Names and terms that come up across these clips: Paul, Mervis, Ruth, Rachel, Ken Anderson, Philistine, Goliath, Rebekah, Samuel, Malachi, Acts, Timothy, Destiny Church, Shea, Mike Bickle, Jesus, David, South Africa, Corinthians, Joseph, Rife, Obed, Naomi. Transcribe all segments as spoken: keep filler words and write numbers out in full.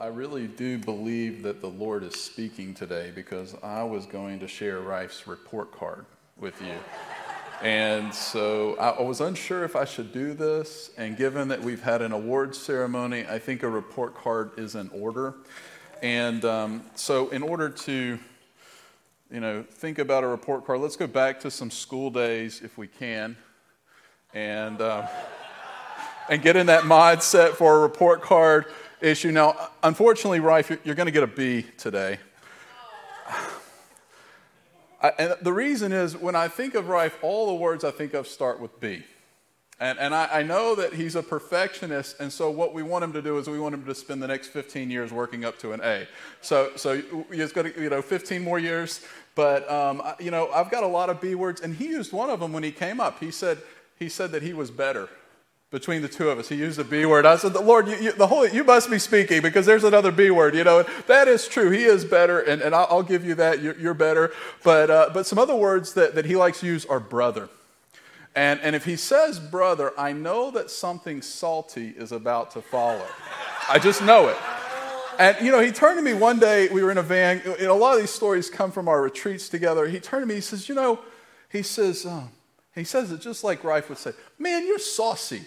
I really do believe that the Lord is speaking today, because I was going to share Rife's report card with you. And so I was unsure if I should do this. And given that we've had an awards ceremony, I think a report card is in order. And um, so in order to, you know, think about a report card, let's go back to some school days if we can. And, um, and get in that mindset for a report card issue. Now, unfortunately, Rife, you're going to get a B today. I, and the reason is, when I think of Rife, all the words I think of start with B. And, and I, I know that he's a perfectionist, and so what we want him to do is we want him to spend the next fifteen years working up to an A. So, so it's going to, you know, fifteen more years. But, um, you know, I've got a lot of B words, and he used one of them when he came up. He said, he said that he was better. Between the two of us, he used the B word. I said, "The Lord, you, you, the Holy, you must be speaking, because there's another B word." You know, that is true. He is better, and, and I'll, I'll give you that. You're, you're better. But uh, but some other words that, that he likes to use are brother, and and if he says brother, I know that something salty is about to follow. I just know it. And, you know, he turned to me one day. We were in a van. And a lot of these stories come from our retreats together. He turned to me. He says, "You know," he says, um, he says it just like Rife would say, "Man, you're saucy."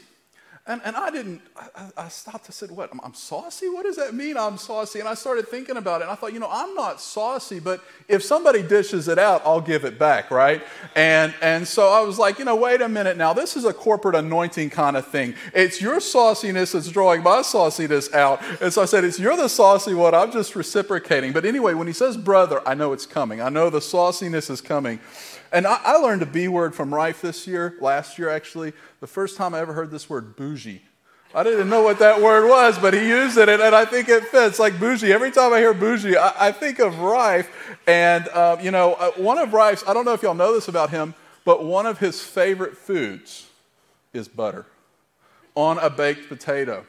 And and I didn't, I, I stopped and said, what, I'm, I'm saucy? What does that mean, I'm saucy? And I started thinking about it, and I thought, you know, I'm not saucy, but if somebody dishes it out, I'll give it back, right? And and so I was like, you know, wait a minute now, this is a corporate anointing kind of thing. It's your sauciness that's drawing my sauciness out. And so I said, it's you're the saucy one, I'm just reciprocating. But anyway, when he says brother, I know it's coming. I know the sauciness is coming. And I, I learned a B word from Rife this year, last year actually, the first time I ever heard this word, bougie. I didn't know what that word was, but he used it, and, and I think it fits, like bougie. Every time I hear bougie, I, I think of Rife, and uh, you know, one of Rife's, I don't know if y'all know this about him, but one of his favorite foods is butter on a baked potato.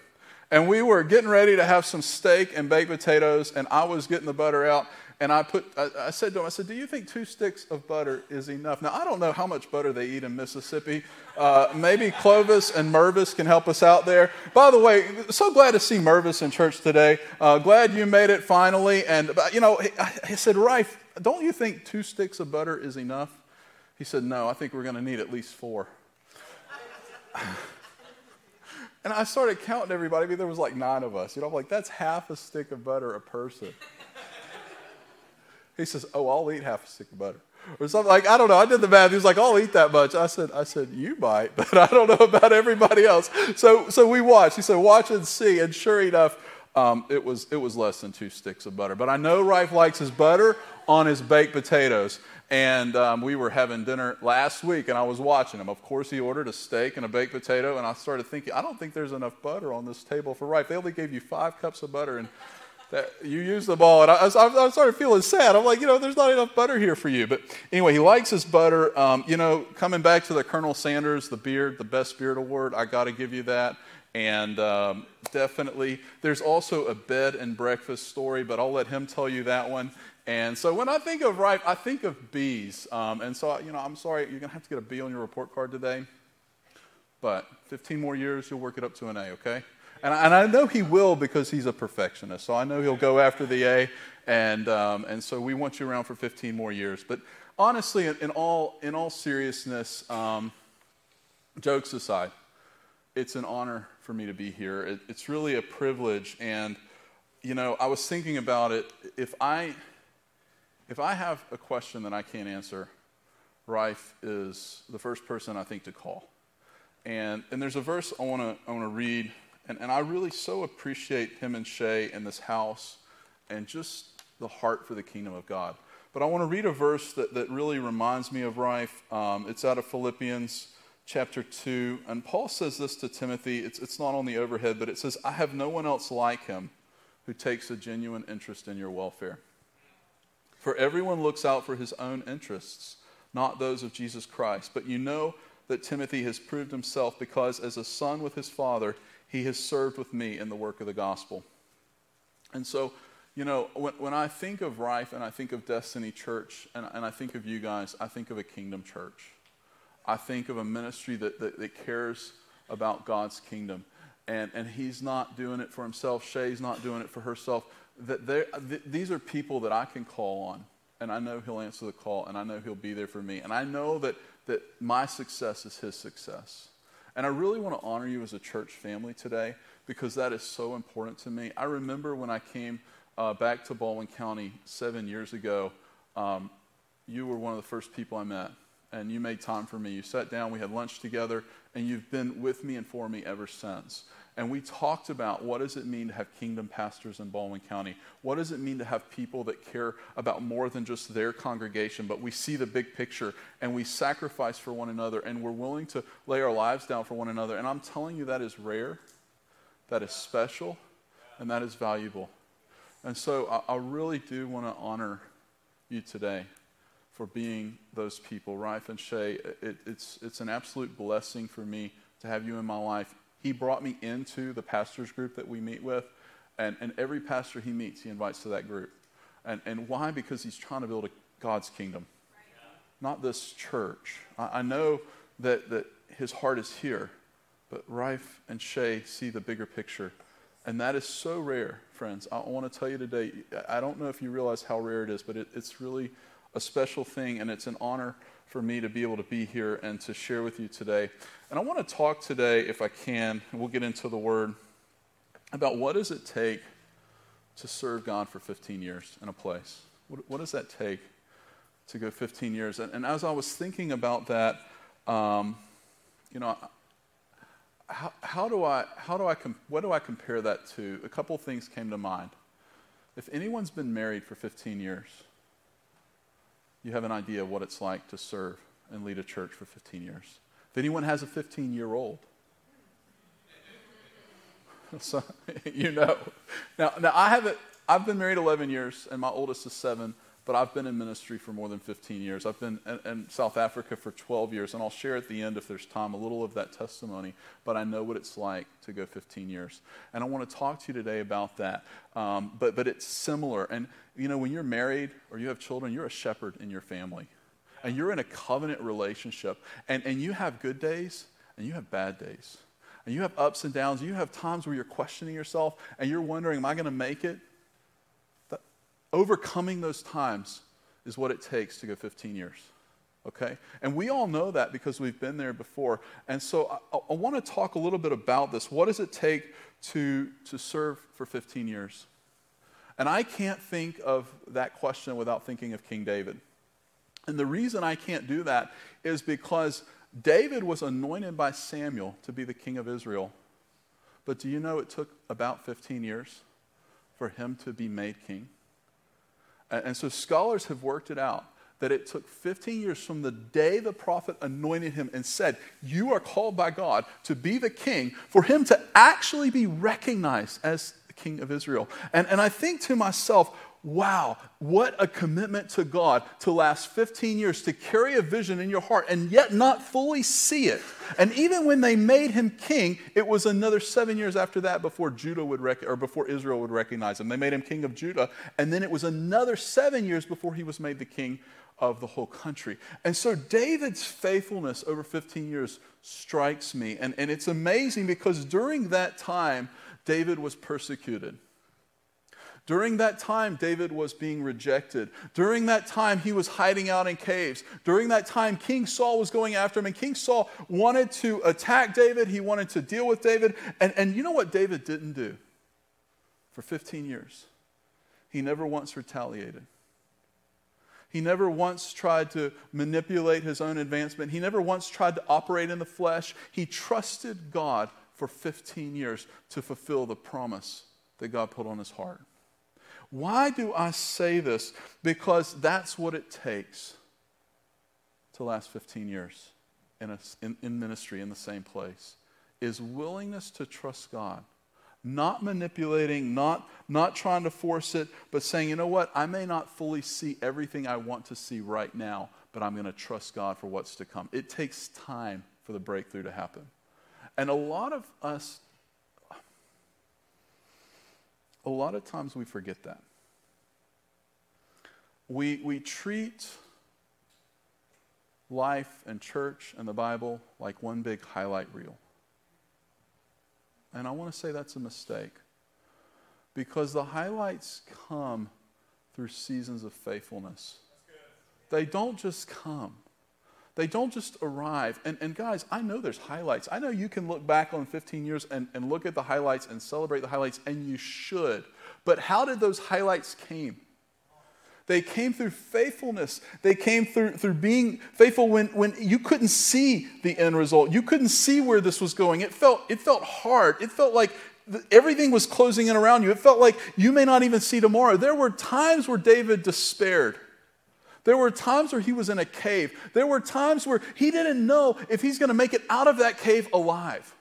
And we were getting ready to have some steak and baked potatoes, and I was getting the butter out. And I put, I said to him, I said, do you think two sticks of butter is enough? Now, I don't know how much butter they eat in Mississippi. Uh, maybe Clovis and Mervis can help us out there. By the way, so glad to see Mervis in church today. Uh, glad you made it finally. And, you know, I said, Rife, don't you think two sticks of butter is enough? He said, no, I think we're going to need at least four. And I started counting everybody. But there was like nine of us. You know, I'm like, that's half a stick of butter a person. He says, oh, I'll eat half a stick of butter. Or something like, I don't know. I did the math. He was like, I'll eat that much. I said, I said, you might, but I don't know about everybody else. So so we watched. He said, watch and see. And sure enough, um, it was it was less than two sticks of butter. But I know Rife likes his butter on his baked potatoes. And um, we were having dinner last week, and I was watching him. Of course, he ordered a steak and a baked potato, and I started thinking, I don't think there's enough butter on this table for Rife. They only gave you five cups of butter, and that you use them all. And I, I, I started feeling sad. I'm like, you know, there's not enough butter here for you. But anyway, he likes his butter. Um, you know, coming back to the Colonel Sanders, the beard, the best beard award, I got to give you that. And um, definitely, there's also a bed and breakfast story, but I'll let him tell you that one. And so when I think of Rife, I think of B's. Um, and so, you know, I'm sorry, you're going to have to get a B on your report card today. But fifteen more years, you'll work it up to an A, okay? And I, and I know he will, because he's a perfectionist. So I know he'll go after the A. And um, and so we want you around for fifteen more years. But honestly, in, in all in all seriousness, um, jokes aside, it's an honor for me to be here. It, it's really a privilege. And, you know, I was thinking about it. If I... If I have a question that I can't answer, Rife is the first person I think to call. And and there's a verse I want to I want to read, and, and I really so appreciate him and Shea and this house and just the heart for the kingdom of God. But I want to read a verse that, that really reminds me of Rife. Um, it's out of Philippians chapter two, and Paul says this to Timothy. It's it's not on the overhead, but it says, I have no one else like him who takes a genuine interest in your welfare. For everyone looks out for his own interests, not those of Jesus Christ. But you know that Timothy has proved himself, because as a son with his father, he has served with me in the work of the gospel. And so, you know, when, when I think of Rife and I think of Destiny Church and, and I think of you guys, I think of a kingdom church. I think of a ministry that, that, that cares about God's kingdom. And and he's not doing it for himself. Shea's not doing it for herself. That th- These are people that I can call on. And I know he'll answer the call. And I know he'll be there for me. And I know that, that my success is his success. And I really want to honor you as a church family today, because that is so important to me. I remember when I came uh, back to Baldwin County seven years ago, um, you were one of the first people I met. And you made time for me. You sat down, we had lunch together, and you've been with me and for me ever since. And we talked about, what does it mean to have kingdom pastors in Baldwin County? What does it mean to have people that care about more than just their congregation, but we see the big picture, and we sacrifice for one another, and we're willing to lay our lives down for one another. And I'm telling you, that is rare, that is special, and that is valuable. And so I, I really do want to honor you today for being those people. Rife and Shea, it, it's it's an absolute blessing for me to have you in my life. He brought me into the pastors group that we meet with, and, and every pastor he meets, he invites to that group. And and why? Because he's trying to build a, God's kingdom, not this church. I, I know that, that his heart is here, but Rife and Shea see the bigger picture. And that is so rare, friends. I want to tell you today, I don't know if you realize how rare it is, but it, it's really a special thing, and it's an honor for me to be able to be here and to share with you today. And I want to talk today, if I can, and we'll get into the word, about what does it take to serve God for fifteen years in a place? What, what does that take to go fifteen years? And, and as I was thinking about that, um, you know, how, how do I, how do I, com- what do I compare that to? A couple things came to mind. If anyone's been married for fifteen years, you have an idea of what it's like to serve and lead a church for fifteen years. If anyone has a fifteen-year-old, so, you know. Now, now I haven't. I've been married eleven years, and my oldest is seven. But I've been in ministry for more than fifteen years. I've been in, in South Africa for twelve years, and I'll share at the end, if there's time, a little of that testimony, but I know what it's like to go fifteen years. And I want to talk to you today about that, um, but, but it's similar. And, you know, when you're married or you have children, you're a shepherd in your family, and you're in a covenant relationship, and, and you have good days and you have bad days, and you have ups and downs. You have times where you're questioning yourself and you're wondering, am I going to make it? Overcoming those times is what it takes to go fifteen years, okay? And we all know that because we've been there before. And so I, I want to talk a little bit about this. What does it take to, to serve for fifteen years? And I can't think of that question without thinking of King David. And the reason I can't do that is because David was anointed by Samuel to be the king of Israel. But do you know it took about fifteen years for him to be made king? And so scholars have worked it out that it took fifteen years from the day the prophet anointed him and said, you are called by God to be the king, for him to actually be recognized as the king of Israel. And, and I think to myself, wow, what a commitment to God to last fifteen years, to carry a vision in your heart and yet not fully see it. And even when they made him king, it was another seven years after that before Judah would rec- or before Israel would recognize him. They made him king of Judah, and then it was another seven years before he was made the king of the whole country. And so David's faithfulness over fifteen years strikes me. And, and it's amazing because during that time, David was persecuted. During that time, David was being rejected. During that time, he was hiding out in caves. During that time, King Saul was going after him. And King Saul wanted to attack David. He wanted to deal with David. And, and you know what David didn't do for fifteen years? He never once retaliated. He never once tried to manipulate his own advancement. He never once tried to operate in the flesh. He trusted God for fifteen years to fulfill the promise that God put on his heart. Why do I say this? Because that's what it takes to last fifteen years in, a, in, in ministry in the same place, is willingness to trust God Not manipulating, not, not trying to force it, but saying, you know what, I may not fully see everything I want to see right now, but I'm going to trust God for what's to come. It takes time for the breakthrough to happen. And a lot of us, a lot of times we forget that. We we treat life and church and the Bible like one big highlight reel. And I want to say that's a mistake, because the highlights come through seasons of faithfulness. They don't just come. They don't just arrive. And, and guys, I know there's highlights. I know you can look back on fifteen years and, and look at the highlights and celebrate the highlights, and you should. But how did those highlights came? They came through faithfulness. They came through through being faithful when, when you couldn't see the end result. You couldn't see where this was going. It felt it felt hard. It felt like everything was closing in around you. It felt like you may not even see tomorrow. There were times where David despaired. There were times where he was in a cave. There were times where he didn't know if he's going to make it out of that cave alive.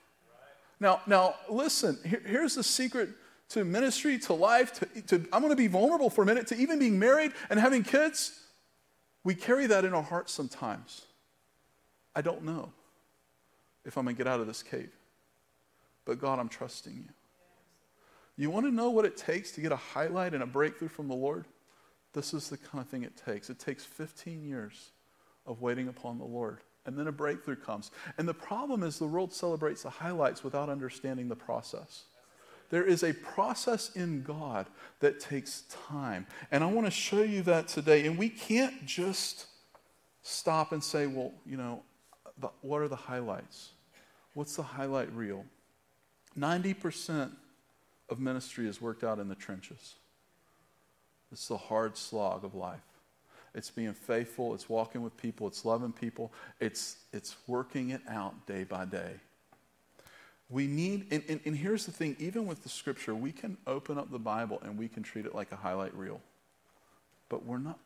Now, now listen, here, here's the secret to ministry, to life, to, to I'm going to be vulnerable for a minute, to even being married and having kids. We carry that in our hearts sometimes. I don't know if I'm going to get out of this cave, but God, I'm trusting you. You want to know what it takes to get a highlight and a breakthrough from the Lord? This is the kind of thing it takes. It takes fifteen years of waiting upon the Lord, and then a breakthrough comes. And the problem is the world celebrates the highlights without understanding the process. There is a process in God that takes time. And I want to show you that today. And we can't just stop and say, well, you know, what are the highlights? What's the highlight reel? ninety percent of ministry is worked out in the trenches. It's the hard slog of life. It's being faithful. It's walking with people. It's loving people. It's, it's working it out day by day. We need, and, and, and here's the thing, even with the scripture, we can open up the Bible and we can treat it like a highlight reel. But we're not,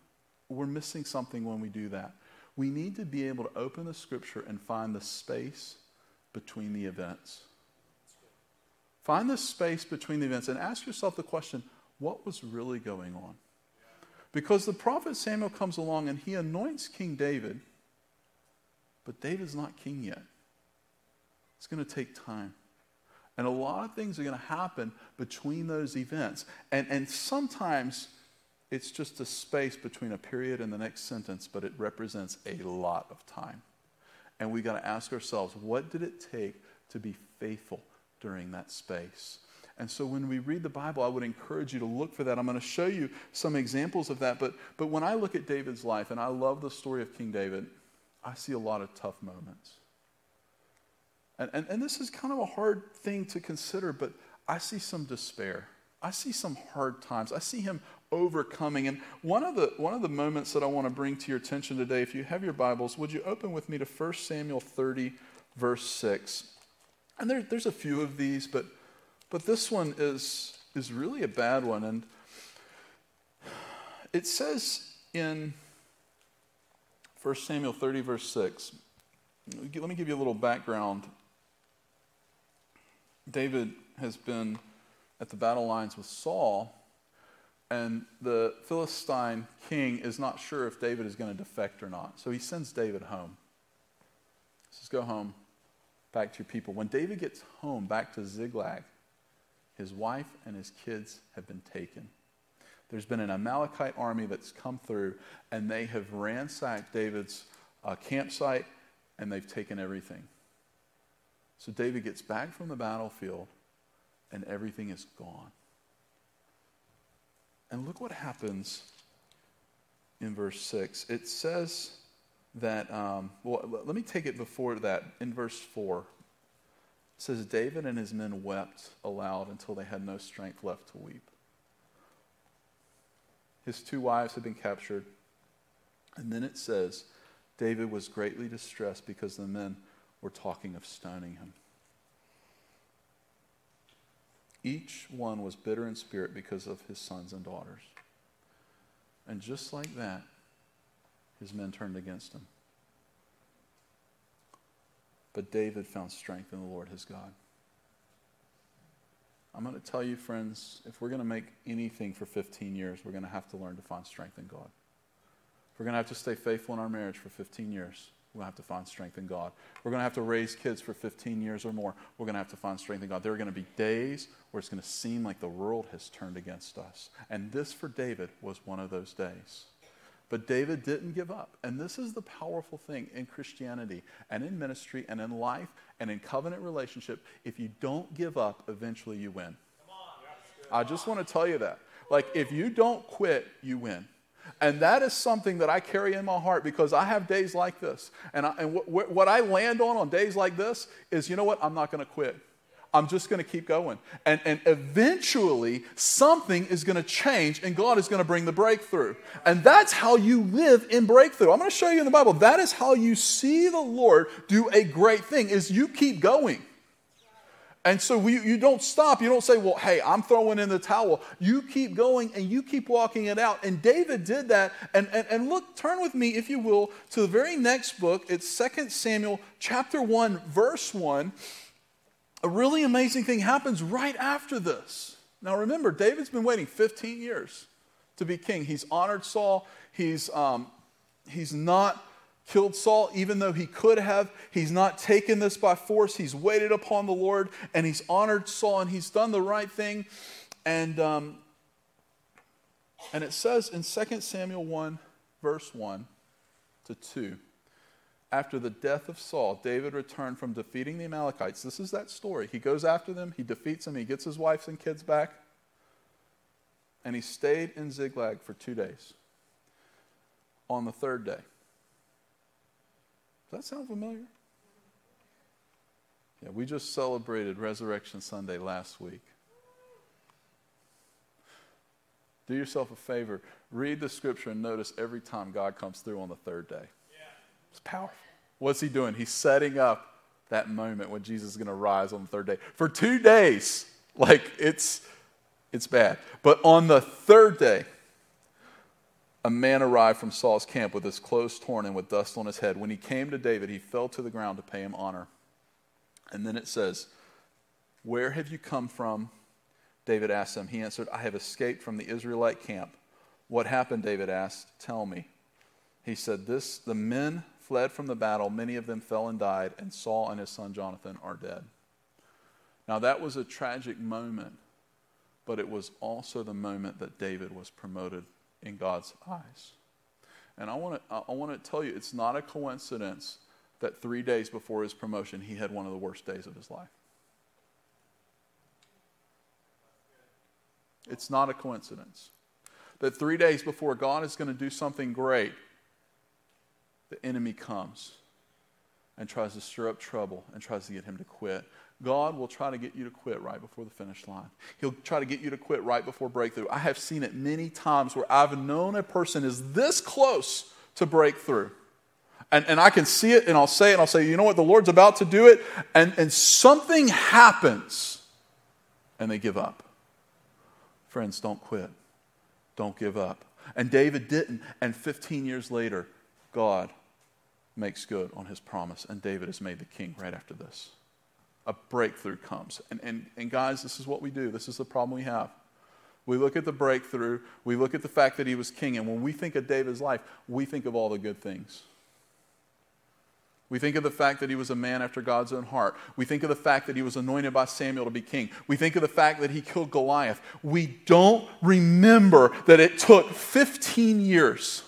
we're missing something when we do that. We need to be able to open the scripture and find the space between the events. Find the space between the events and ask yourself the question, what was really going on? Because the prophet Samuel comes along and he anoints King David, but David's not king yet. It's going to take time. And a lot of things are going to happen between those events. And, and sometimes it's just a space between a period and the next sentence, but it represents a lot of time. And we've got to ask ourselves, what did it take to be faithful during that space? And so when we read the Bible, I would encourage you to look for that. I'm going to show you some examples of that. But, but when I look at David's life, and I love the story of King David, I see a lot of tough moments. And, and and this is kind of a hard thing to consider, but I see some despair. I see some hard times. I see him overcoming. And one of the one of the moments that I want to bring to your attention today, if you have your Bibles, would you open with me to First Samuel thirty, verse six? And there, there's a few of these, but but this one is is really a bad one. And it says in First Samuel thirty, verse six, let me give you a little background. David has been at the battle lines with Saul, and the Philistine king is not sure if David is going to defect or not. So he sends David home. He says, go home, back to your people. When David gets home, back to Ziklag, his wife and his kids have been taken. There's been an Amalekite army that's come through, and they have ransacked David's uh, campsite, and they've taken everything. So David gets back from the battlefield, and everything is gone. And look what happens in verse six. It says that, um, well, let me take it before that. In verse four, it says, David and his men wept aloud until they had no strength left to weep. His two wives had been captured. And then it says, David was greatly distressed because the men were talking of stoning him. Each one was bitter in spirit because of his sons and daughters. And just like that, his men turned against him. But David found strength in the Lord his God. I'm going to tell you, friends, if we're going to make anything for fifteen years, we're going to have to learn to find strength in God. If we're going to have to stay faithful in our marriage for fifteen years, we're going to have to find strength in God. We're going to have to raise kids for fifteen years or more. We're going to have to find strength in God. There are going to be days where it's going to seem like the world has turned against us. And this, for David, was one of those days. But David didn't give up. And this is the powerful thing in Christianity and in ministry and in life and in covenant relationship. If you don't give up, eventually you win. I just want to tell you that. Like, if you don't quit, you win. And that is something that I carry in my heart, because I have days like this. And, I, and wh- wh- what I land on on days like this is, you know what, I'm not going to quit. I'm just going to keep going. And, and eventually, something is going to change, and God is going to bring the breakthrough. And that's how you live in breakthrough. I'm going to show you in the Bible. That is how you see the Lord do a great thing, is you keep going. And so we, you don't stop. You don't say, well, hey, I'm throwing in the towel. You keep going, and you keep walking it out. And David did that. And, and, and look, turn with me, if you will, to the very next book. It's Second Samuel chapter one, verse one. A really amazing thing happens right after this. Now remember, David's been waiting fifteen years to be king. He's honored Saul. He's, um, he's not... killed Saul, even though he could have. He's not taken this by force. He's waited upon the Lord, and he's honored Saul, and he's done the right thing. And um, and it says in Second Samuel one, verse one to two, after the death of Saul, David returned from defeating the Amalekites. This is that story. He goes after them. He defeats them. He gets his wives and kids back. And he stayed in Ziklag for two days. On the third day. Does that sound familiar? Yeah, we just celebrated Resurrection Sunday last week. Do yourself a favor. Read the scripture and notice every time God comes through on the third day. Yeah. It's powerful. What's he doing? He's setting up that moment when Jesus is going to rise on the third day. For two days, like it's, it's bad. But on the third day, a man arrived from Saul's camp with his clothes torn and with dust on his head. When he came to David, he fell to the ground to pay him honor. And then it says, "Where have you come from?" David asked him. He answered, "I have escaped from the Israelite camp." "What happened?" David asked. "Tell me." He said, "This, the men fled from the battle. Many of them fell and died, and Saul and his son Jonathan are dead." Now that was a tragic moment, but it was also the moment that David was promoted in God's eyes. And I want to I want to tell you, it's not a coincidence that three days before his promotion, he had one of the worst days of his life. It's not a coincidence that three days before God is going to do something great, the enemy comes and tries to stir up trouble and tries to get him to quit. God will try to get you to quit right before the finish line. He'll try to get you to quit right before breakthrough. I have seen it many times where I've known a person is this close to breakthrough. And, and I can see it, and I'll say it, and I'll say, you know what, the Lord's about to do it. And, and something happens, and they give up. Friends, don't quit. Don't give up. And David didn't. And fifteen years later, God makes good on his promise. And David is made the king right after this. A breakthrough comes. And, and and guys, this is what we do. This is the problem we have. We look at the breakthrough. We look at the fact that he was king. And when we think of David's life, we think of all the good things. We think of the fact that he was a man after God's own heart. We think of the fact that he was anointed by Samuel to be king. We think of the fact that he killed Goliath. We don't remember that it took fifteen years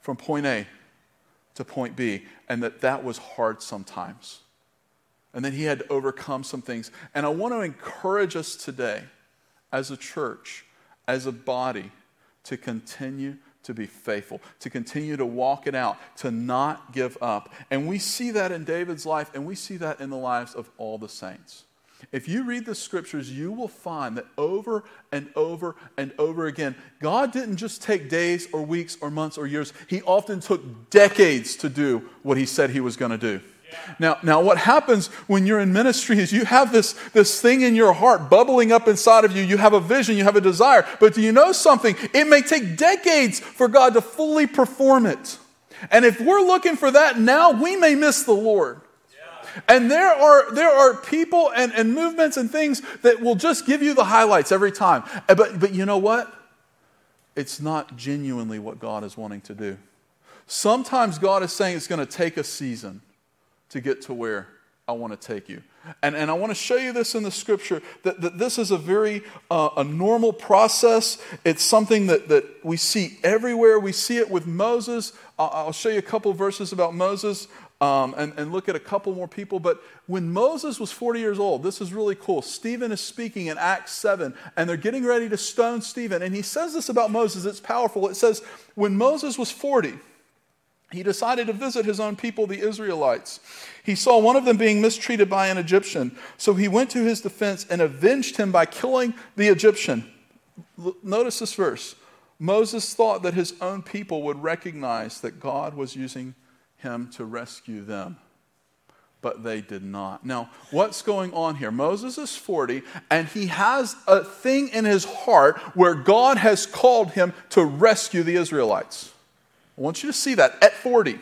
from point A to point B, and that that was hard sometimes. And then he had to overcome some things. And I want to encourage us today, as a church, as a body, to continue to be faithful, to continue to walk it out, to not give up. And we see that in David's life, and we see that in the lives of all the saints. If you read the scriptures, you will find that over and over and over again, God didn't just take days or weeks or months or years. He often took decades to do what he said he was going to do. Now, now, what happens when you're in ministry is you have this, this thing in your heart bubbling up inside of you. You have a vision, you have a desire. But do you know something? It may take decades for God to fully perform it. And if we're looking for that now, we may miss the Lord. And there are there are people and, and movements and things that will just give you the highlights every time. But but you know what? It's not genuinely what God is wanting to do. Sometimes God is saying it's going to take a season to get to where I want to take you. And, and I want to show you this in the scripture, that, that this is a very uh, a normal process. It's something that, that we see everywhere. We see it with Moses. I'll, I'll show you a couple verses about Moses um, and, and look at a couple more people. But when Moses was forty years old, this is really cool. Stephen is speaking in Acts seven, and they're getting ready to stone Stephen. And he says this about Moses. It's powerful. It says, when Moses was forty, he decided to visit his own people, the Israelites. He saw one of them being mistreated by an Egyptian. So he went to his defense and avenged him by killing the Egyptian. Notice this verse. Moses thought that his own people would recognize that God was using him to rescue them. But they did not. Now, what's going on here? Moses is forty, and he has a thing in his heart where God has called him to rescue the Israelites. I want you to see that at forty.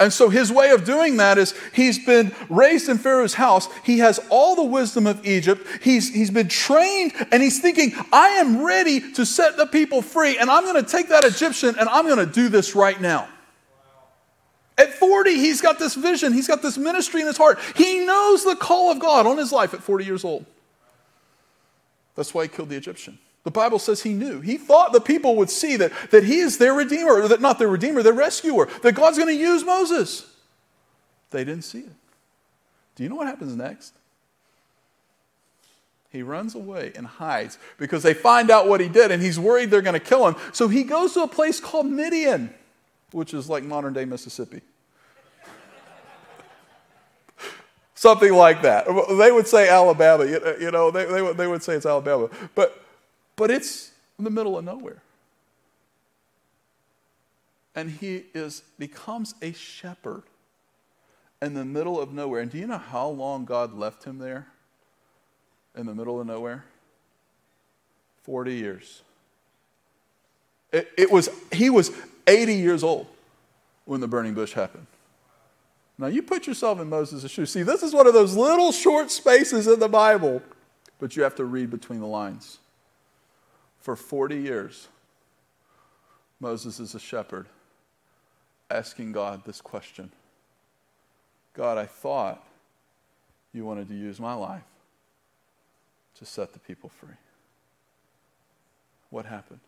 And so his way of doing that is he's been raised in Pharaoh's house. He has all the wisdom of Egypt. He's, he's been trained, and he's thinking, I am ready to set the people free, and I'm going to take that Egyptian, and I'm going to do this right now. At forty, he's got this vision. He's got this ministry in his heart. He knows the call of God on his life at forty years old. That's why he killed the Egyptian. The Bible says he knew. He thought the people would see that, that he is their redeemer, or that not their redeemer, their rescuer, that God's going to use Moses. They didn't see it. Do you know what happens next? He runs away and hides because they find out what he did, and he's worried they're going to kill him. So he goes to a place called Midian, which is like modern-day Mississippi. Something like that. They would say Alabama. You know, they, they, they would say it's Alabama. But... But it's in the middle of nowhere. And he is becomes a shepherd in the middle of nowhere. And do you know how long God left him there in the middle of nowhere? forty years. It, it was he was eighty years old when the burning bush happened. Now you put yourself in Moses' shoes. See, this is one of those little short spaces in the Bible, but you have to read between the lines. For forty years, Moses is a shepherd asking God this question. God, I thought you wanted to use my life to set the people free. What happened?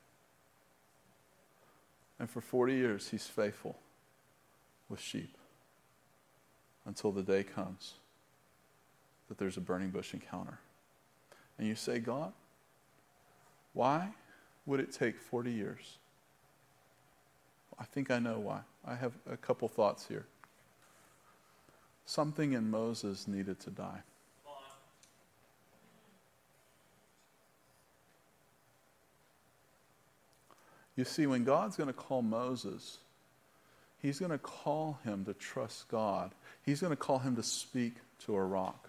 And for forty years, he's faithful with sheep until the day comes that there's a burning bush encounter. And you say, God, why would it take forty years? I think I know why. I have a couple thoughts here. Something in Moses needed to die. You see, when God's going to call Moses, he's going to call him to trust God. He's going to call him to speak to a rock.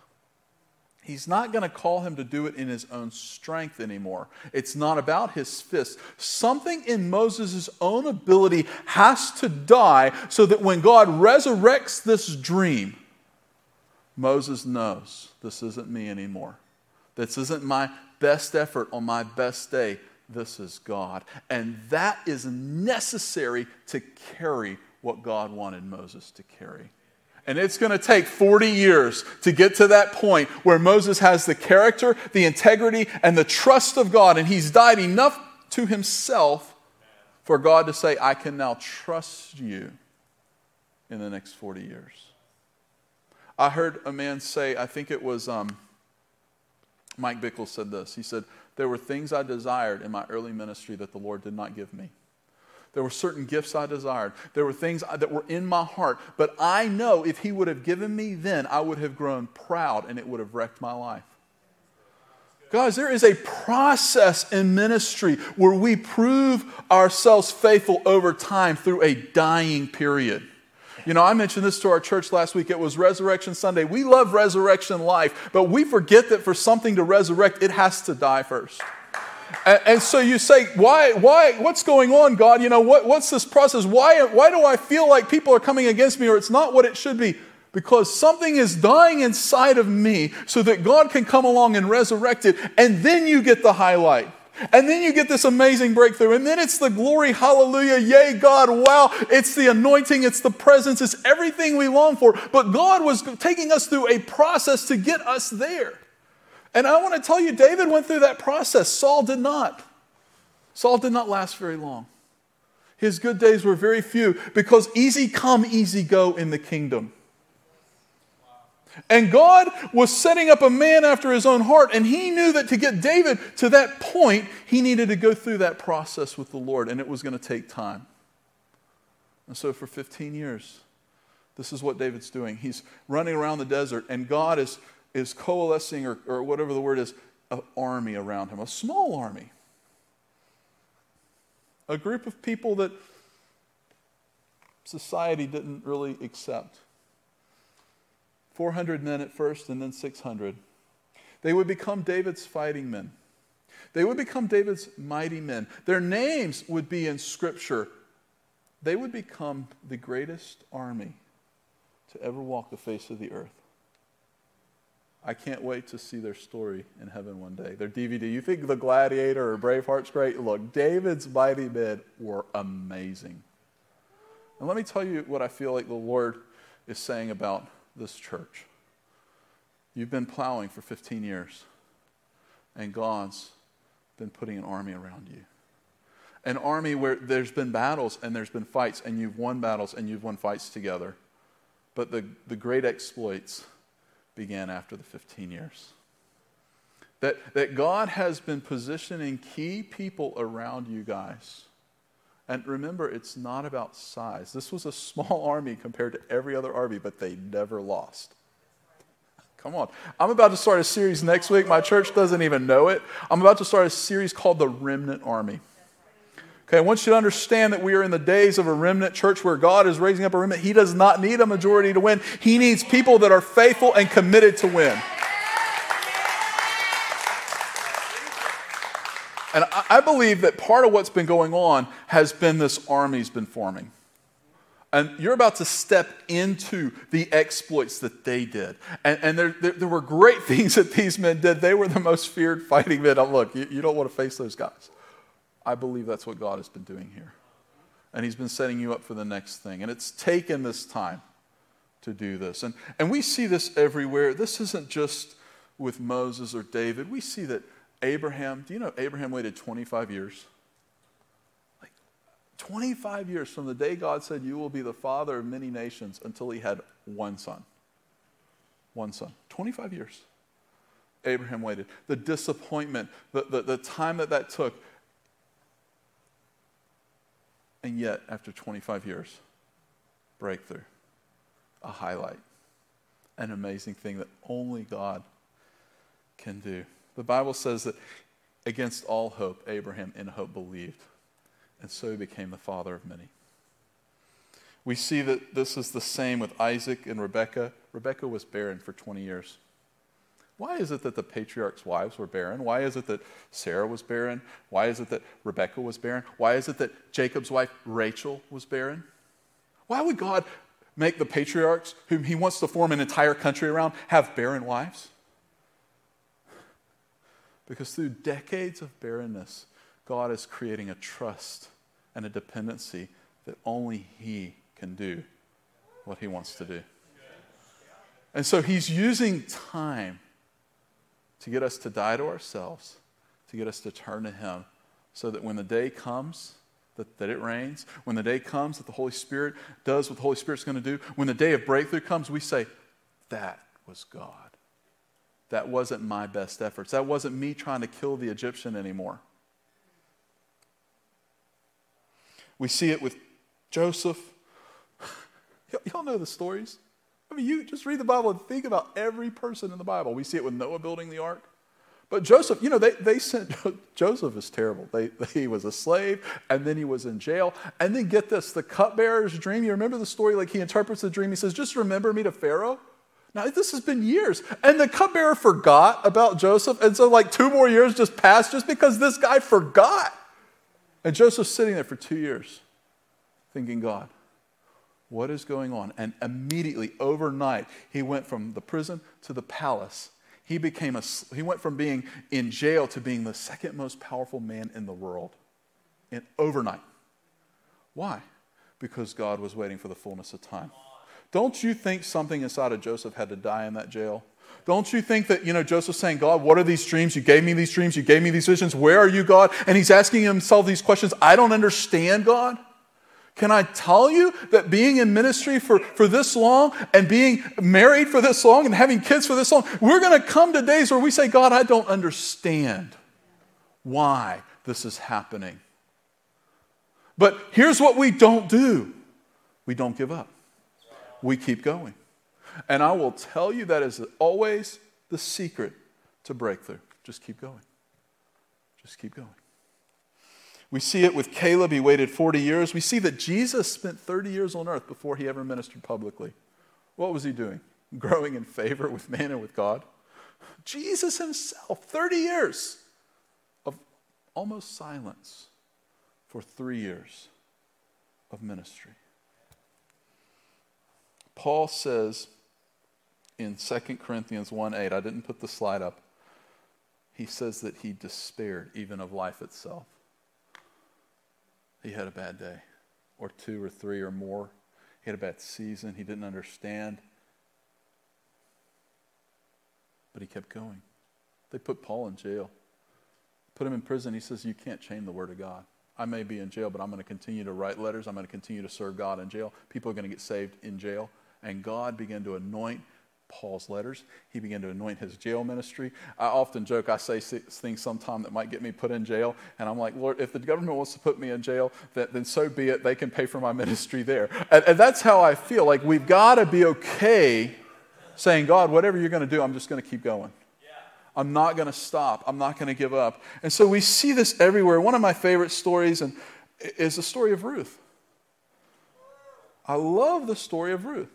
He's not going to call him to do it in his own strength anymore. It's not about his fists. Something in Moses' own ability has to die so that when God resurrects this dream, Moses knows this isn't me anymore. This isn't my best effort on my best day. This is God. And that is necessary to carry what God wanted Moses to carry. And it's going to take forty years to get to that point where Moses has the character, the integrity, and the trust of God. And he's died enough to himself for God to say, I can now trust you in the next forty years. I heard a man say, I think it was um, Mike Bickle said this. He said, there were things I desired in my early ministry that the Lord did not give me. There were certain gifts I desired. There were things that were in my heart. But I know if he would have given me then, I would have grown proud and it would have wrecked my life. Guys, there is a process in ministry where we prove ourselves faithful over time through a dying period. You know, I mentioned this to our church last week. It was Resurrection Sunday. We love resurrection life, but we forget that for something to resurrect, it has to die first. And so you say, why, why, what's going on, God? You know, what, what's this process? Why, why do I feel like people are coming against me or it's not what it should be? because something is dying inside of me so that God can come along and resurrect it. And then you get the highlight. And then you get this amazing breakthrough. And then it's the glory, hallelujah, yay, God, wow. It's the anointing, it's the presence, it's everything we long for. But God was taking us through a process to get us there. And I want to tell you, David went through that process. Saul did not. Saul did not last very long. His good days were very few because easy come, easy go in the kingdom. And God was setting up a man after his own heart, and he knew that to get David to that point, he needed to go through that process with the Lord, and it was going to take time. And so for fifteen years, this is what David's doing. He's running around the desert, and God is, is coalescing, or, or whatever the word is, an army around him, a small army. A group of people that society didn't really accept. four hundred men at first and then six hundred. They would become David's fighting men. They would become David's mighty men. Their names would be in Scripture. They would become the greatest army to ever walk the face of the earth. I can't wait to see their story in heaven one day. Their D V D. You think The Gladiator or Braveheart's great? Look, David's mighty men were amazing. And let me tell you what I feel like the Lord is saying about this church. You've been plowing for fifteen years, and God's been putting an army around you. An army where there's been battles and there's been fights, and you've won battles and you've won fights together. But the, the great exploits began after the fifteen years. That, that God has been positioning key people around you guys. And remember, it's not about size. This was a small army compared to every other army, but they never lost. Come on. I'm about to start a series next week. My church doesn't even know it. I'm about to start a series called The Remnant Army. Okay, I want you to understand that we are in the days of a remnant church where God is raising up a remnant. He does not need a majority to win. He needs people that are faithful and committed to win. And I believe that part of what's been going on has been this army's been forming. And you're about to step into the exploits that they did. And, and there, there, there were great things that these men did. They were the most feared fighting men. Look, you, you don't want to face those guys. I believe that's what God has been doing here. And he's been setting you up for the next thing. And it's taken this time to do this. And, and we see this everywhere. This isn't just with Moses or David. We see that Abraham, do you know Abraham waited twenty-five years? Like twenty-five years from the day God said, you will be the father of many nations, until he had one son. One son. twenty-five years. Abraham waited. The disappointment, the, the, the time that that took. And yet, after twenty-five years, breakthrough, a highlight, an amazing thing that only God can do. The Bible says that against all hope, Abraham in hope believed, and so became the father of many. We see that this is the same with Isaac and Rebekah. Rebekah was barren for twenty years. Why is it that the patriarchs' wives were barren? Why is it that Sarah was barren? Why is it that Rebekah was barren? Why is it that Jacob's wife, Rachel, was barren? Why would God make the patriarchs, whom he wants to form an entire country around, have barren wives? Because through decades of barrenness, God is creating a trust and a dependency that only he can do what he wants to do. And so he's using time to get us to die to ourselves, to get us to turn to him, so that when the day comes that, that it rains, when the day comes that the Holy Spirit does what the Holy Spirit's going to do, when the day of breakthrough comes, we say, that was God. That wasn't my best efforts. That wasn't me trying to kill the Egyptian anymore. We see it with Joseph. Y- y'all know the stories. I mean, you just read the Bible and think about every person in the Bible. We see it with Noah building the ark. But Joseph, you know, they, they sent, Joseph is terrible. They, they, he was a slave, and then he was in jail. And then get this, the cupbearer's dream. You remember the story, like he interprets the dream. He says, just remember me to Pharaoh. Now, this has been years. And the cupbearer forgot about Joseph. And so like two more years just passed just because this guy forgot. And Joseph's sitting there for two years thinking, God, what is going on? And immediately, overnight, he went from the prison to the palace. He became a, he went from being in jail to being the second most powerful man in the world. And overnight. Why? Because God was waiting for the fullness of time. Don't you think something inside of Joseph had to die in that jail? Don't you think that, you know, Joseph's saying, God, what are these dreams? You gave me these dreams. You gave me these visions. Where are you, God? And he's asking himself these questions. I don't understand, God. Can I tell you that being in ministry for, for this long and being married for this long and having kids for this long, we're going to come to days where we say, God, I don't understand why this is happening. But here's what we don't do. We don't give up. We keep going. And I will tell you that is always the secret to breakthrough. Just keep going. Just keep going. We see it with Caleb. He waited forty years. We see that Jesus spent thirty years on earth before he ever ministered publicly. What was he doing? Growing in favor with man and with God. Jesus himself, thirty years of almost silence for three years of ministry. Paul says in Second Corinthians one eight, I didn't put the slide up, he says that he despaired even of life itself. He had a bad day, or two or three or more. He had a bad season. He didn't understand. But he kept going. They put Paul in jail. Put him in prison. He says, you can't chain the word of God. I may be in jail, but I'm going to continue to write letters. I'm going to continue to serve God in jail. People are going to get saved in jail. And God began to anoint Paul's letters. He began to anoint his jail ministry. I often joke, I say things sometime that might get me put in jail. And I'm like, Lord, if the government wants to put me in jail, then so be it. They can pay for my ministry there. And, and that's how I feel. Like, we've got to be okay saying, God, whatever you're going to do, I'm just going to keep going. I'm not going to stop. I'm not going to give up. And so we see this everywhere. One of my favorite stories and is the story of Ruth. I love the story of Ruth.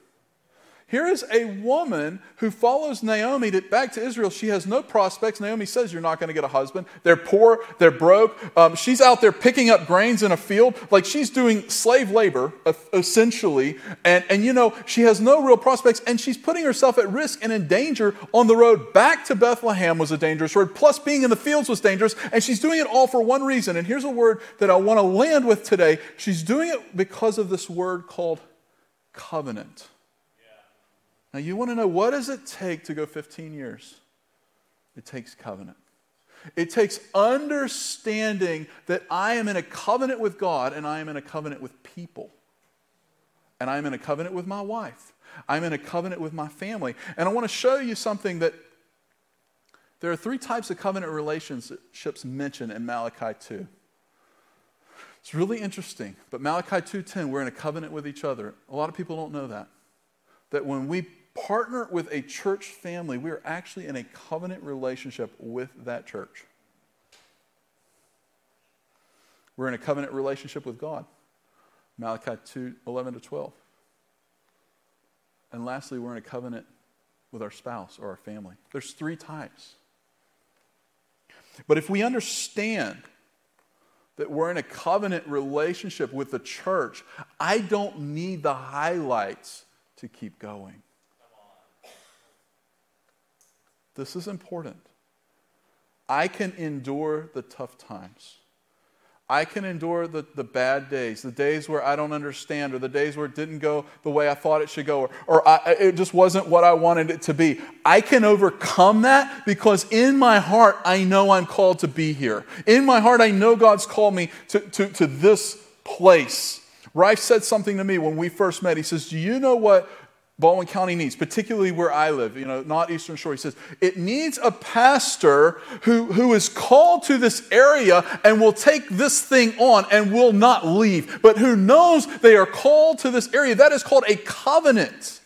Here is a woman who follows Naomi to, back to Israel. She has no prospects. Naomi says, you're not going to get a husband. They're poor. They're broke. Um, she's out there picking up grains in a field. Like, she's doing slave labor, essentially. And, and, you know, she has no real prospects. And she's putting herself at risk and in danger on the road. Back to Bethlehem was a dangerous road. Plus, being in the fields was dangerous. And she's doing it all for one reason. And here's a word that I want to land with today. She's doing it because of this word called covenant. Now, you want to know, what does it take to go fifteen years? It takes covenant. It takes understanding that I am in a covenant with God, and I am in a covenant with people. And I am in a covenant with my wife. I'm in a covenant with my family. And I want to show you something that there are three types of covenant relationships mentioned in Malachi two. It's really interesting, but Malachi two ten, we're in a covenant with each other. A lot of people don't know that. That when we partner with a church family, we are actually in a covenant relationship with that church. We're in a covenant relationship with God. Malachi two eleven to twelve. And lastly, we're in a covenant with our spouse or our family. There's three types. But if we understand that we're in a covenant relationship with the church, I don't need the highlights to keep going. This is important. I can endure the tough times. I can endure the, the bad days, the days where I don't understand, or the days where it didn't go the way I thought it should go, or, or I, it just wasn't what I wanted it to be. I can overcome that because in my heart, I know I'm called to be here. In my heart, I know God's called me to, to, to this place. Rife said something to me when we first met. He says, do you know what Baldwin County needs, particularly where I live, you know, not Eastern Shore? He says, it needs a pastor who, who is called to this area and will take this thing on and will not leave, but who knows they are called to this area. That is called a covenant.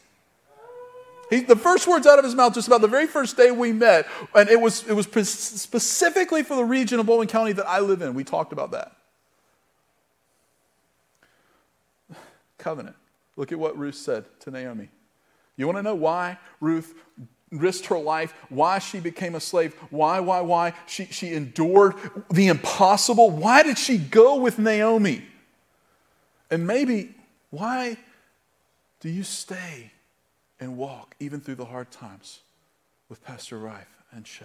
He, the first words out of his mouth, just about the very first day we met, and it was, it was specifically for the region of Baldwin County that I live in. We talked about that. Covenant. Look at what Ruth said to Naomi. You want to know why Ruth risked her life, why she became a slave, why, why, why she, she endured the impossible? Why did she go with Naomi? And maybe why Do you stay and walk even through the hard times with Pastor Rife and Shea?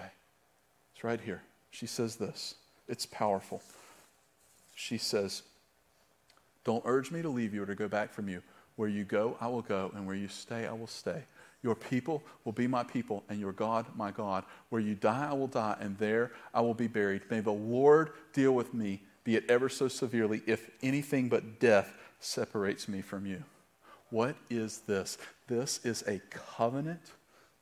It's right here. She says this. It's powerful. She says, "Don't urge me to leave you or to go back from you. Where you go, I will go, and where you stay, I will stay. Your people will be my people, and your God, my God. Where you die, I will die, and there I will be buried. May the Lord deal with me, be it ever so severely, if anything but death separates me from you." What is this? This is a covenant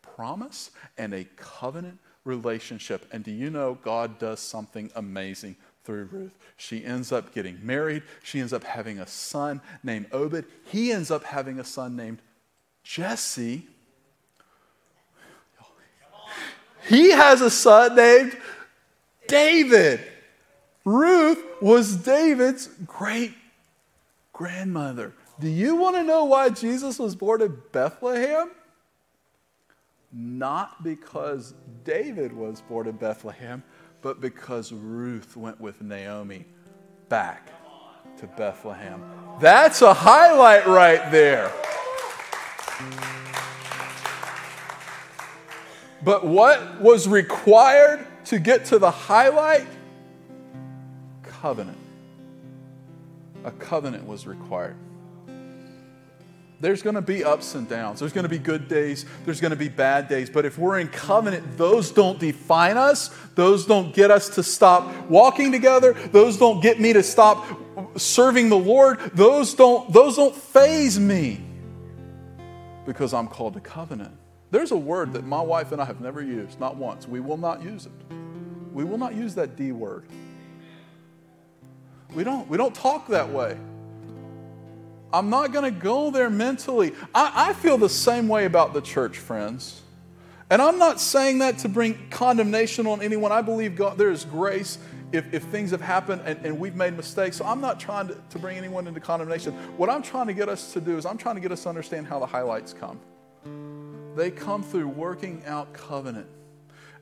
promise and a covenant relationship. And do you know God does something amazing through Ruth? She ends up getting married. She ends up having a son named Obed. He ends up having a son named Jesse. He has a son named David. Ruth was David's great-grandmother. Do you want to know why Jesus was born in Bethlehem? Not because David was born in Bethlehem, but because Ruth went with Naomi back to Bethlehem. That's a highlight right there. But what was required to get to the highlight? Covenant. A covenant was required. There's going to be ups and downs. There's going to be good days. There's going to be bad days. But if we're in covenant, those don't define us. Those don't get us to stop walking together. Those don't get me to stop serving the Lord. Those don't, those don't faze me because I'm called to covenant. There's a word that my wife and I have never used, not once. We will not use it. We will not use that D word. We don't. We don't talk that way. I'm not going to go there mentally. I, I feel the same way about the church, friends. And I'm not saying that to bring condemnation on anyone. I believe God, there is grace if, if things have happened and, and we've made mistakes. So I'm not trying to, to bring anyone into condemnation. What I'm trying to get us to do is I'm trying to get us to understand how the highlights come. They come through working out covenant.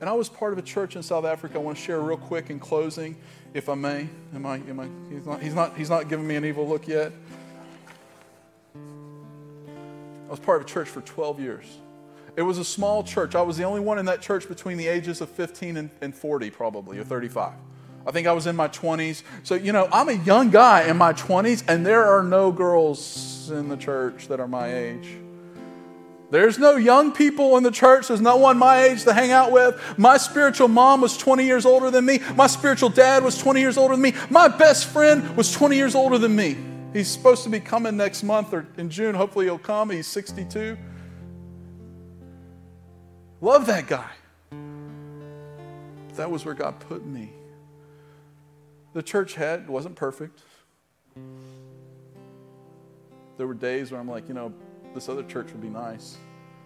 And I was part of a church in South Africa. I want to share real quick in closing, if I may. Am I, am I, he's not, he's not, he's not giving me an evil look yet. I was part of a church for twelve years. It was a small church. I was the only one in that church between the ages of fifteen and forty probably, or thirty-five. I think I was in my twenties. So, you know, I'm a young guy in my twenties, and there are no girls in the church that are my age. There's no young people in the church. There's no one my age to hang out with. My spiritual mom was twenty years older than me. My spiritual dad was twenty years older than me. My best friend was twenty years older than me. He's supposed to be coming next month or in June. Hopefully he'll come. He's sixty-two. Love that guy. That was where God put me. The church had, it wasn't perfect. There were days where I'm like, you know, this other church would be nice.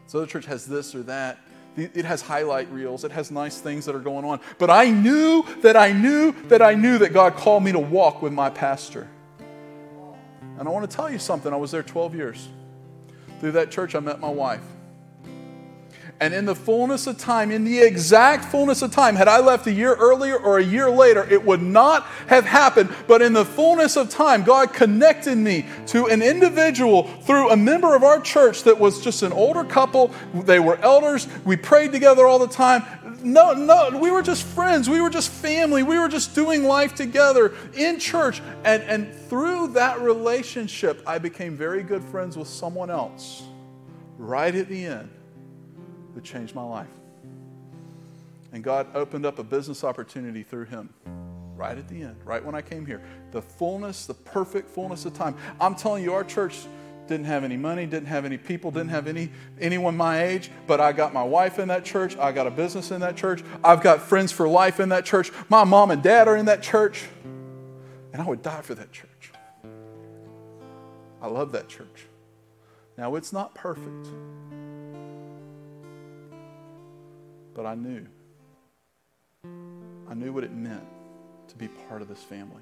This other church has this or that. It has highlight reels. It has nice things that are going on. But I knew that I knew that I knew that God called me to walk with my pastor. And I want to tell you something. I was there twelve years. Through that church, I met my wife. And in the fullness of time, in the exact fullness of time, had I left a year earlier or a year later, it would not have happened. But in the fullness of time, God connected me to an individual through a member of our church that was just an older couple. They were elders. We prayed together all the time. No, no, we were just friends. We were just family. We were just doing life together in church. And, and through that relationship, I became very good friends with someone else right at the end. That changed my life. And God opened up a business opportunity through him right at the end, right when I came here. The fullness, the perfect fullness of time. I'm telling you, our church didn't have any money, didn't have any people, didn't have any anyone my age, but I got my wife in that church. I got a business in that church. I've got friends for life in that church. My mom and dad are in that church. And I would die for that church. I love that church. Now, it's not perfect. But I knew, I knew what it meant to be part of this family.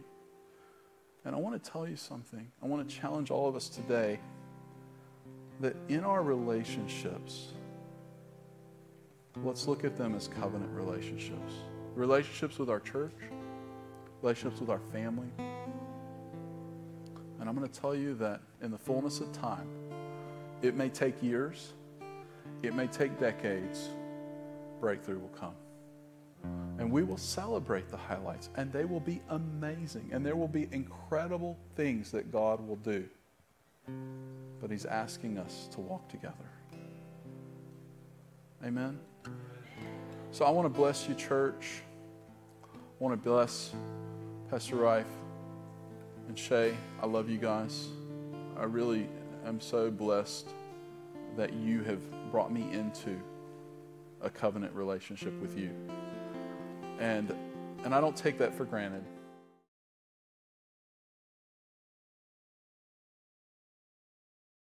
And I want to tell you something. I want to challenge all of us today that in our relationships, let's look at them as covenant relationships. Relationships with our church, relationships with our family. And I'm going to tell you that in the fullness of time, It may take years. It may take decades. Breakthrough will come. And we will celebrate the highlights, and they will be amazing, and there will be incredible things that God will do. But he's asking us to walk together. Amen? So I want to bless you, church. I want to bless Pastor Rife and Shea. I love you guys. I really am so blessed that you have brought me into a covenant relationship with you. And and I don't take that for granted.